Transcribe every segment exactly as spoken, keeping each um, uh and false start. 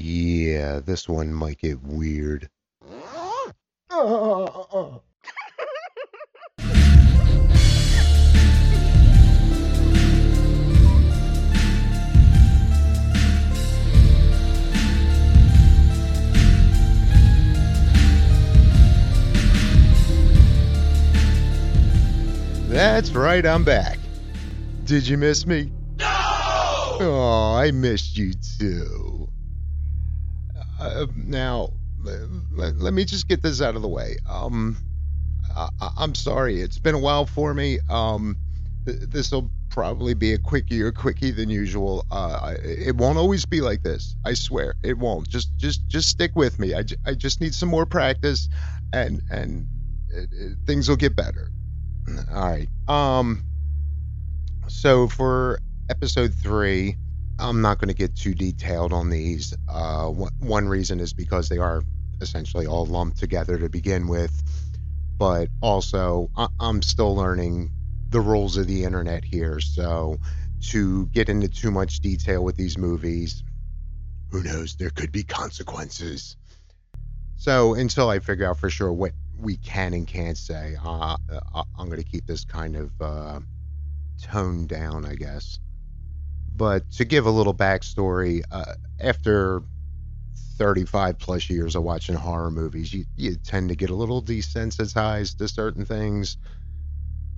yeah, this one might get weird. That's right, I'm back. Did you miss me? No! Oh, I missed you too. Uh, now, let, let me just get this out of the way. Um, I, I'm sorry. It's been a while for me. Um, th- this'll probably be a quickier quickie than usual. Uh, I, it won't always be like this. I swear, it won't. Just, just, just stick with me. I, j- I just need some more practice, and and it, it, things will get better. All right. Um, so for episode three, I'm not going to get too detailed on these. Uh, one, one reason is because they are essentially all lumped together to begin with, but also I, I'm still learning the rules of the internet here. So to get into too much detail with these movies, who knows? There could be consequences. So until I figure out for sure what we can and can't say, uh, I'm going to keep this kind of uh, toned down, I guess. But to give a little backstory, uh, after thirty-five plus years of watching horror movies, you, you tend to get a little desensitized to certain things.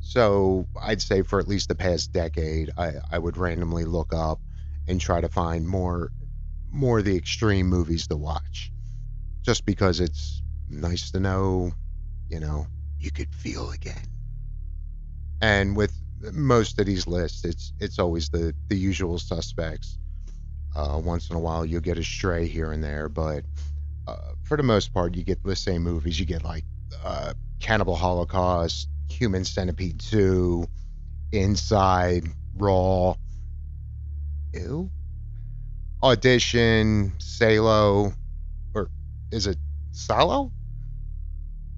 So I'd say for at least the past decade, I, I would randomly look up and try to find more, more of the extreme movies to watch, just because it's nice to know, you know, you could feel again. And with most of these lists, it's it's always the, the usual suspects. Uh, once in a while, you'll get a stray here and there, but uh, for the most part, you get the same movies. You get, like, uh, Cannibal Holocaust, Human Centipede two, Inside, Raw, ew, Audition, Salo, or is it Salo?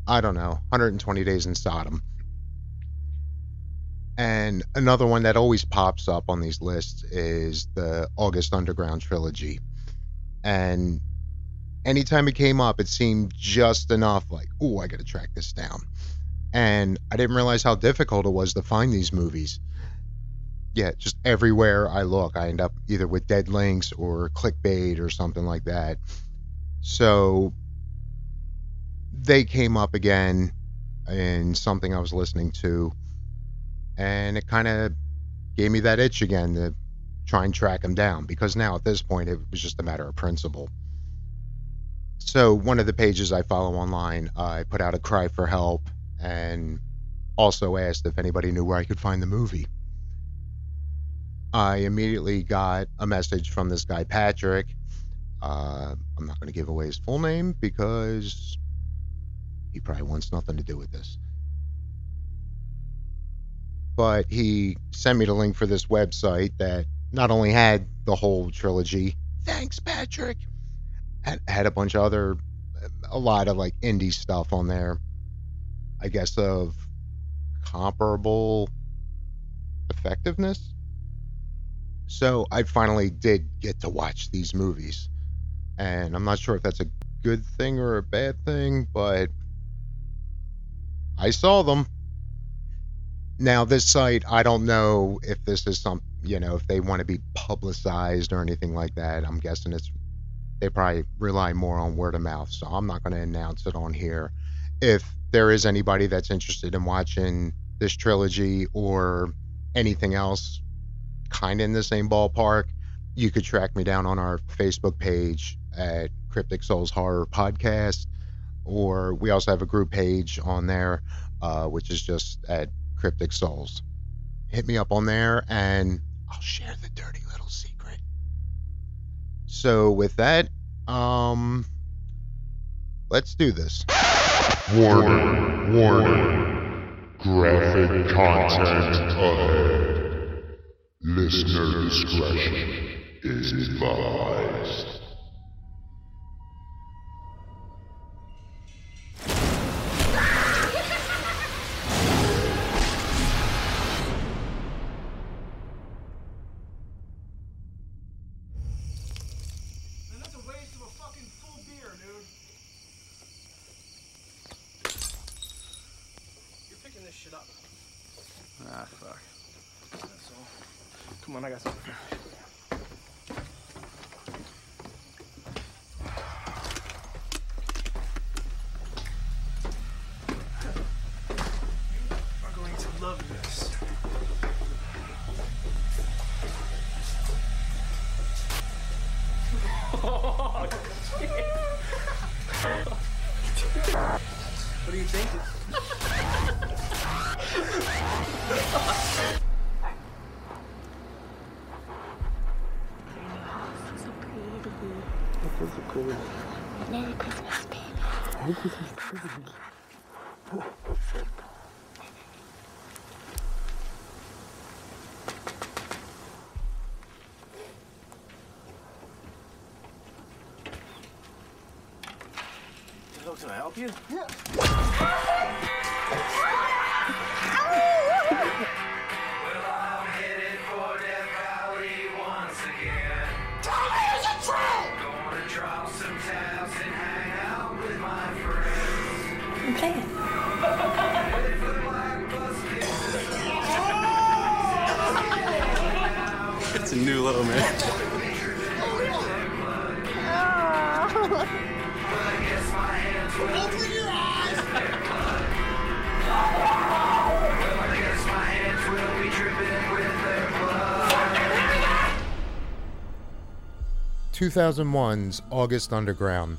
I don't know. one hundred twenty Days in Sodom. And another one that always pops up on these lists is the August Underground trilogy. And anytime it came up, it seemed just enough like, ooh, I gotta track this down. And I didn't realize how difficult it was to find these movies. Yeah, just everywhere I look, I end up either with dead links or clickbait or something like that. So they came up again in something I was listening to, and it kind of gave me that itch again to try and track them down, because now at this point it was just a matter of principle. So one of the pages I follow online, uh, I put out a cry for help and also asked if anybody knew where I could find the movie. I immediately got a message from this guy, Patrick. Uh, I'm not going to give away his full name because he probably wants nothing to do with this. But he sent me the link for this website that not only had the whole trilogy, thanks Patrick, had, had a bunch of other, a lot of like indie stuff on there, I guess of comparable effectiveness. So I finally did get to watch these movies. And I'm not sure if that's a good thing or a bad thing, but I saw them. Now, this site, I don't know if this is some, you know, if they want to be publicized or anything like that. I'm guessing it's, they probably rely more on word of mouth, so I'm not going to announce it on here. If there is anybody that's interested in watching this trilogy or anything else kind of in the same ballpark, you could track me down on our Facebook page at Cryptic Souls Horror Podcast, or we also have a group page on there, uh, which is just at Cryptic Souls. Hit me up on there and I'll share the dirty little secret. So with that, um, let's do this. Warning, warning, graphic content ahead. Listener discretion is advised. up. Ah, fuck. That's all. Come on, I got something. Can I help you? Yeah. Well, I'm headed for Death Valley once again. Tell me it's a trip! Gonna drop some tabs and hang out with my friends. Okay. Headed for black bus. It's a new low, man. two thousand one's August Underground,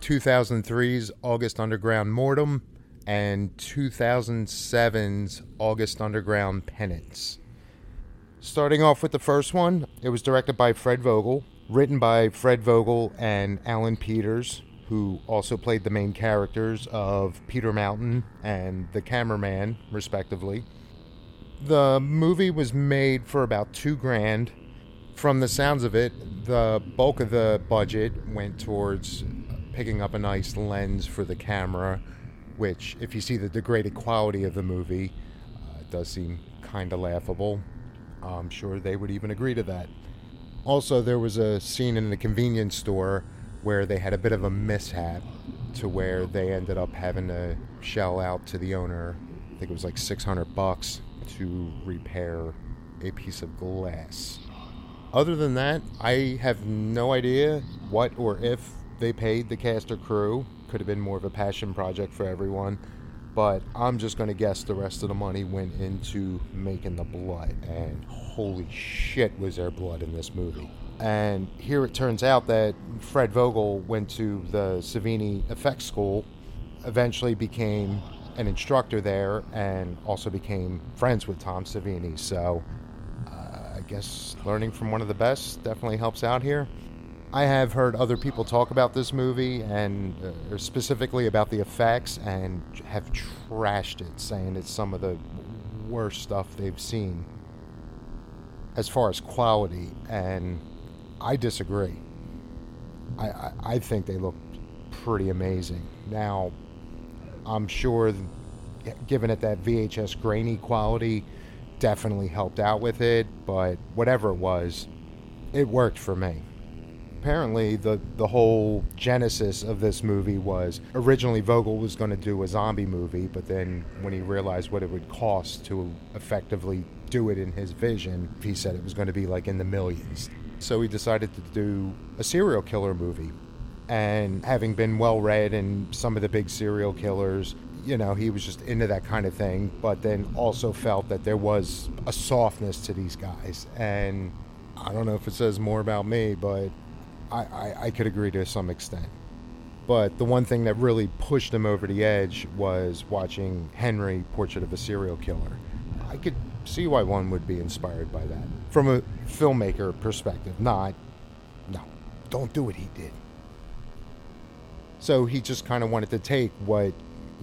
two thousand three's August Underground Mortem, and two thousand seven's August Underground Penance. Starting off with the first one, it was directed by Fred Vogel, written by Fred Vogel and Alan Peters, who also played the main characters of Peter Mountain and the cameraman, respectively. The movie was made for about two grand. From the sounds of it, the bulk of the budget went towards picking up a nice lens for the camera, which, if you see the degraded quality of the movie, uh, does seem kind of laughable. I'm sure they would even agree to that. Also, there was a scene in the convenience store where they had a bit of a mishap to where they ended up having to shell out to the owner, I think it was like six hundred bucks, to repair a piece of glass. Other than that, I have no idea what or if they paid the cast or crew. Could have been more of a passion project for everyone, but I'm just going to guess the rest of the money went into making the blood, and holy shit was there blood in this movie. And here it turns out that Fred Vogel went to the Savini Effects School, eventually became an instructor there, and also became friends with Tom Savini, so... I guess learning from one of the best definitely helps out here. I have heard other people talk about this movie, and uh, specifically about the effects, and have trashed it, saying it's some of the worst stuff they've seen as far as quality, and I disagree. I, I, I think they look pretty amazing. Now, I'm sure given it that V H S grainy quality definitely helped out with it, but whatever it was, it worked for me. Apparently, the, the whole genesis of this movie was, originally Vogel was going to do a zombie movie, but then when he realized what it would cost to effectively do it in his vision, he said it was going to be like in the millions. So he decided to do a serial killer movie. And having been well-read in some of the big serial killers, you know, he was just into that kind of thing, but then also felt that there was a softness to these guys. And I don't know if it says more about me, but I, I, I could agree to some extent. But the one thing that really pushed him over the edge was watching Henry, Portrait of a Serial Killer. I could see why one would be inspired by that. From a filmmaker perspective, not, no, don't do what he did. So he just kind of wanted to take what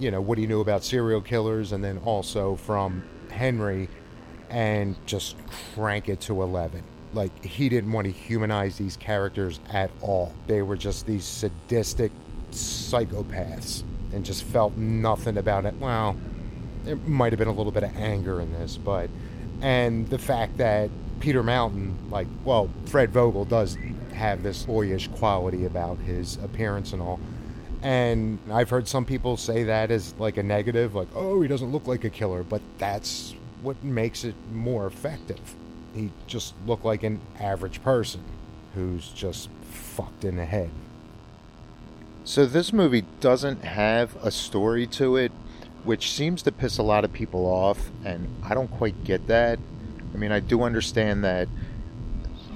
you know, what he knew about serial killers, and then also from Henry, and just crank it to eleven. Like, he didn't want to humanize these characters at all. They were just these sadistic psychopaths, and just felt nothing about it. Well, there might have been a little bit of anger in this, but... And the fact that Peter Mountain, like, well, Fred Vogel does have this boyish quality about his appearance and all, And I've heard some people say that as like a negative, like, oh, he doesn't look like a killer, but that's what makes it more effective. He just looked like an average person who's just fucked in the head. So this movie doesn't have a story to it, which seems to piss a lot of people off, and I don't quite get that. I mean, I do understand that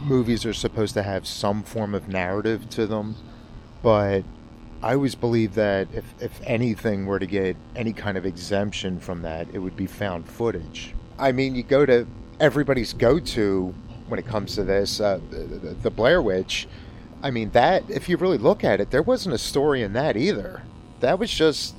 movies are supposed to have some form of narrative to them, but I always believe that if, if anything were to get any kind of exemption from that, it would be found footage. I mean, you go to everybody's go-to when it comes to this, uh, the, the Blair Witch. I mean, that, if you really look at it, there wasn't a story in that either. That was just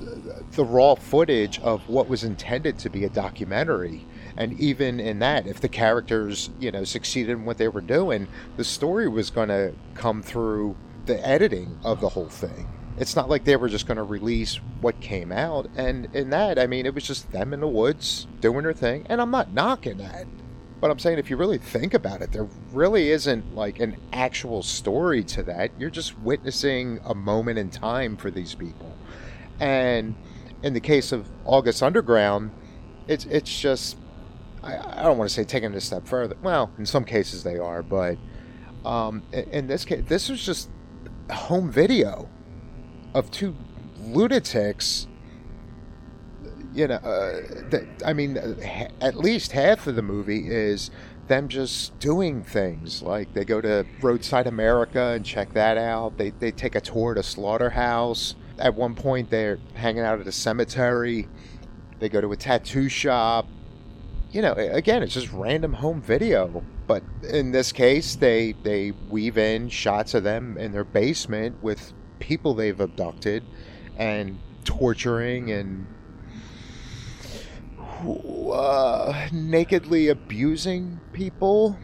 the raw footage of what was intended to be a documentary. And even in that, if the characters, you know, succeeded in what they were doing, the story was going to come through the editing of the whole thing. It's not like they were just going to release what came out. And in that, I mean, it was just them in the woods doing their thing. And I'm not knocking that. But I'm saying if you really think about it, there really isn't like an actual story to that. You're just witnessing a moment in time for these people. And in the case of August Underground, it's it's just, I, I don't want to say taking it a step further. Well, in some cases they are. But um, in this case, this was just home video of two lunatics, you know, uh, that, I mean, ha- at least half of the movie is them just doing things. Like, they go to Roadside America and check that out. They they take a tour at a slaughterhouse. At one point, they're hanging out at a cemetery. They go to a tattoo shop. You know, again, it's just random home video. But in this case, they, they weave in shots of them in their basement with people they've abducted and torturing and uh, nakedly abusing people,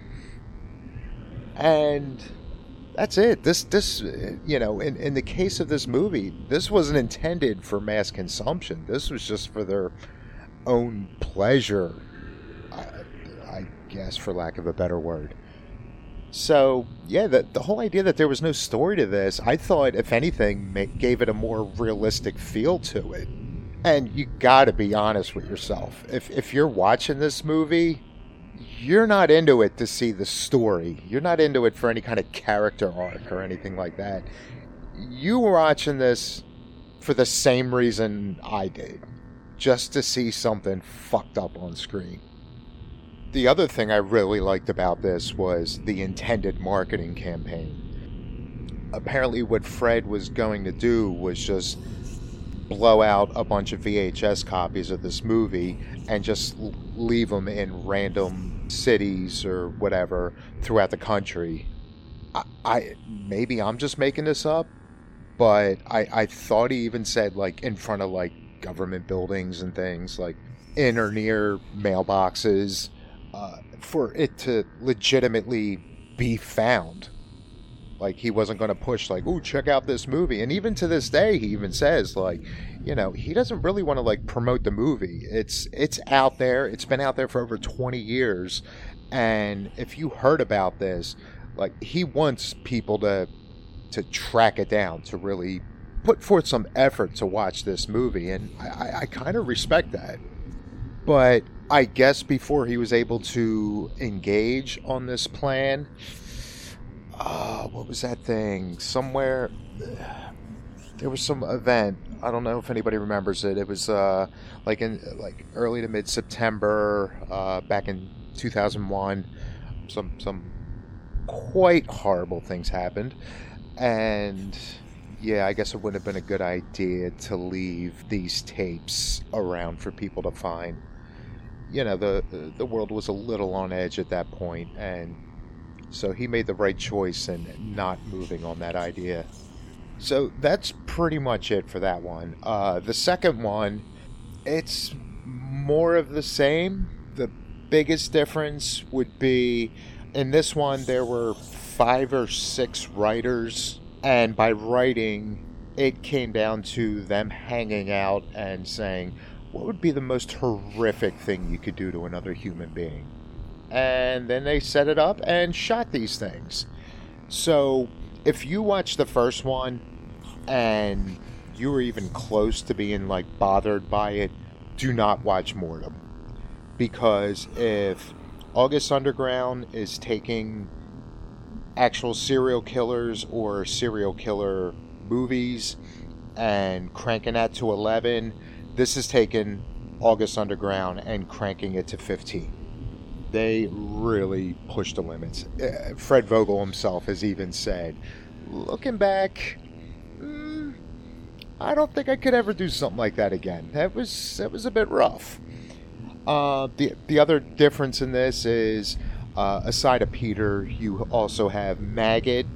and that's it. This, this, you know, in, in the case of this movie, this wasn't intended for mass consumption. This was just for their own pleasure, I, I guess, for lack of a better word. So, yeah, the, the whole idea that there was no story to this, I thought, if anything, ma- gave it a more realistic feel to it. And you gotta be honest with yourself. If if you're watching this movie, you're not into it to see the story. You're not into it for any kind of character arc or anything like that. You were watching this for the same reason I did. Just to see something fucked up on screen. The other thing I really liked about this was the intended marketing campaign. Apparently what Fred was going to do was just blow out a bunch of V H S copies of this movie and just leave them in random cities or whatever throughout the country. I, I maybe I'm just making this up, but I, I thought he even said, like, in front of, like, government buildings and things, like, in or near mailboxes. Uh, for it to legitimately be found. Like, he wasn't going to push, like, ooh, check out this movie. And even to this day, he even says, like, you know, he doesn't really want to, like, promote the movie. It's it's out there. It's been out there for over twenty years. And if you heard about this, like, he wants people to to track it down, to really put forth some effort to watch this movie. And I, I, I kind of respect that. But I guess before he was able to engage on this plan, uh, what was that thing? Somewhere, uh, there was some event. I don't know if anybody remembers it. It was uh, like in like early to mid-September uh, back in two thousand one. Some some quite horrible things happened. And yeah, I guess it wouldn't have been a good idea to leave these tapes around for people to find. You know, the the world was a little on edge at that point, and so he made the right choice in not moving on that idea. So that's pretty much it for that one. Uh, the second one, it's more of the same. The biggest difference would be, in this one, there were five or six writers, and by writing, it came down to them hanging out and saying, what would be the most horrific thing you could do to another human being? And then they set it up and shot these things. So if you watch the first one and you were even close to being like bothered by it, do not watch Mortem. Because if August Underground is taking actual serial killers or serial killer movies and cranking that to eleven, this is taking August Underground and cranking it to fifteen. They really pushed the limits. Uh, Fred Vogel himself has even said, looking back, mm, I don't think I could ever do something like that again. That was that was a bit rough. Uh, the, the other difference in this is, uh, aside of Peter, you also have Maggot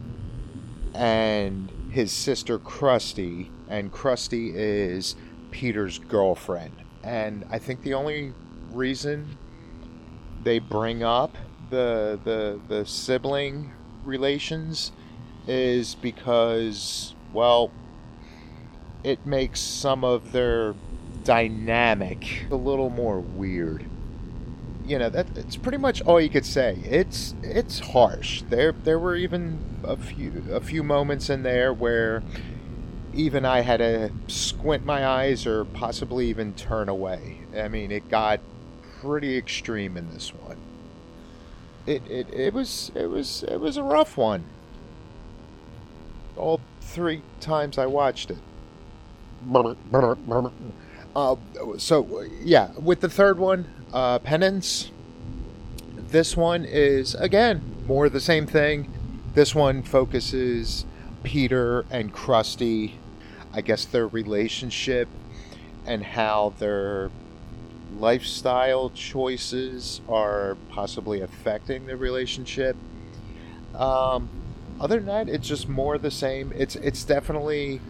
and his sister Krusty. And Krusty is Peter's girlfriend. And I think the only reason they bring up the the the sibling relations is because, well, it makes some of their dynamic a little more weird. You know, that it's pretty much all you could say. It's it's harsh. There there were even a few a few moments in there where even I had to squint my eyes or possibly even turn away. I mean, it got pretty extreme in this one. It, it it was it was it was a rough one. All three times I watched it. Uh, so yeah, with the third one, uh, Penance. This one is again more of the same thing. This one focuses Peter and Krusty, I guess their relationship and how their lifestyle choices are possibly affecting the relationship. Um, other than that, it's just more the same. It's it's definitely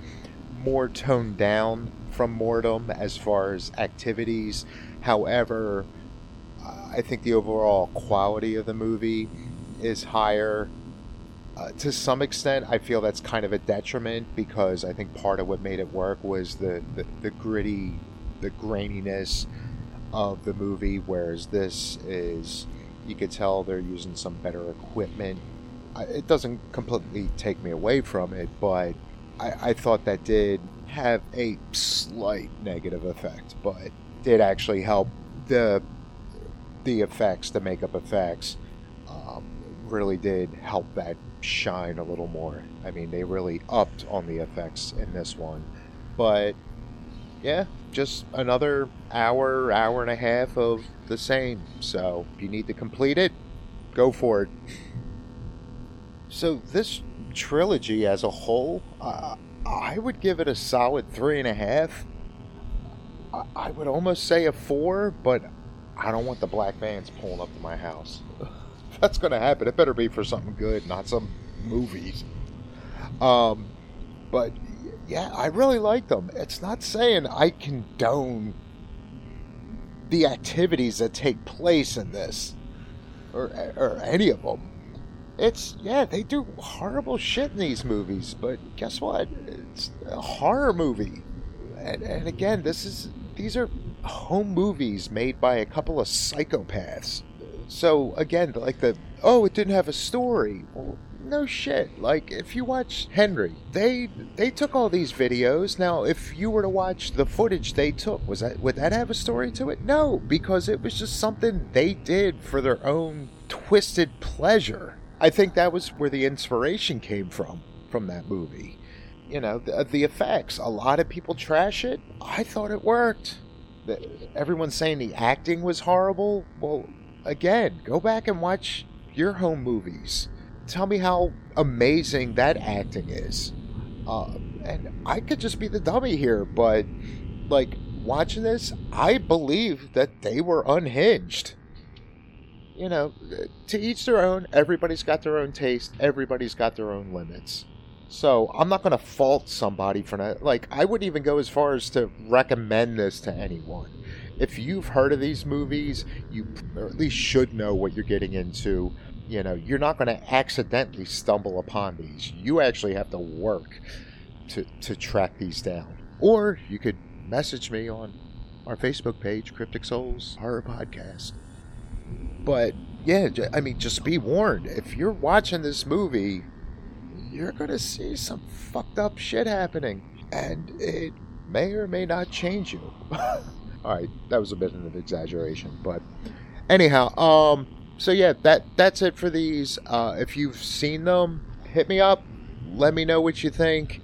more toned down from Mortem as far as activities. However, I think the overall quality of the movie is higher. Uh, to some extent, I feel that's kind of a detriment because I think part of what made it work was the, the, the gritty, the graininess of the movie, whereas this is, you could tell they're using some better equipment. It doesn't completely take me away from it, but I, I thought that did have a slight negative effect, but it did actually help the the effects, the makeup effects, um, really did help that shine a little more. I mean, they really upped on the effects in this one, but yeah, just another hour, hour and a half of the same. So if you need to complete it, go for it. So this trilogy as a whole, uh, I would give it a solid three and a half. I, I would almost say a four, but I don't want the black vans pulling up to my house. If that's going to happen, it better be for something good, not some movies. Um, but yeah, I really like them. It's not saying I condone the activities that take place in this, or or any of them. It's, yeah, they do horrible shit in these movies, but guess what? It's a horror movie. And, and again, this is these are home movies made by a couple of psychopaths. So again, like the, oh, it didn't have a story. Well, no shit. Like, if you watch Henry, they they took all these videos. Now, if you were to watch the footage they took, was that would that have a story to it? No, because it was just something they did for their own twisted pleasure. I think that was where the inspiration came from, from that movie. You know, the, the effects. A lot of people trash it. I thought it worked. The, everyone's saying the acting was horrible. Well, again, go back and watch your home movies. Tell me how amazing that acting is. Uh, and I could just be the dummy here, but like watching this, I believe that they were unhinged. You know, to each their own. Everybody's got their own taste. Everybody's got their own limits. So I'm not going to fault somebody for that. Like, I wouldn't even go as far as to recommend this to anyone. If you've heard of these movies, you or at least should know what you're getting into. You know, you're not going to accidentally stumble upon these. You actually have to work to to track these down. Or you could message me on our Facebook page, Cryptic Souls Horror Podcast. But yeah, I mean, just be warned. If you're watching this movie, you're going to see some fucked up shit happening. and it may or may not change you. All right, that was a bit of an exaggeration, but anyhow, um, so yeah, that that's it for these. Uh, if you've seen them, hit me up. Let me know what you think.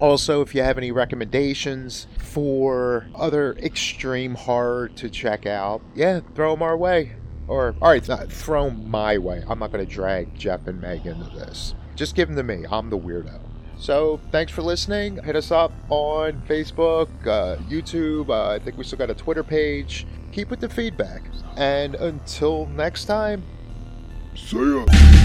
Also, if you have any recommendations for other extreme horror to check out, yeah, throw them our way. Or, all right, not throw them my way. I'm not going to drag Jeff and Meg into this. Just give them to me. I'm the weirdo. So, thanks for listening. Hit us up on Facebook, uh, YouTube. Uh, I think we still got a Twitter page. Keep with the feedback. And until next time, see ya.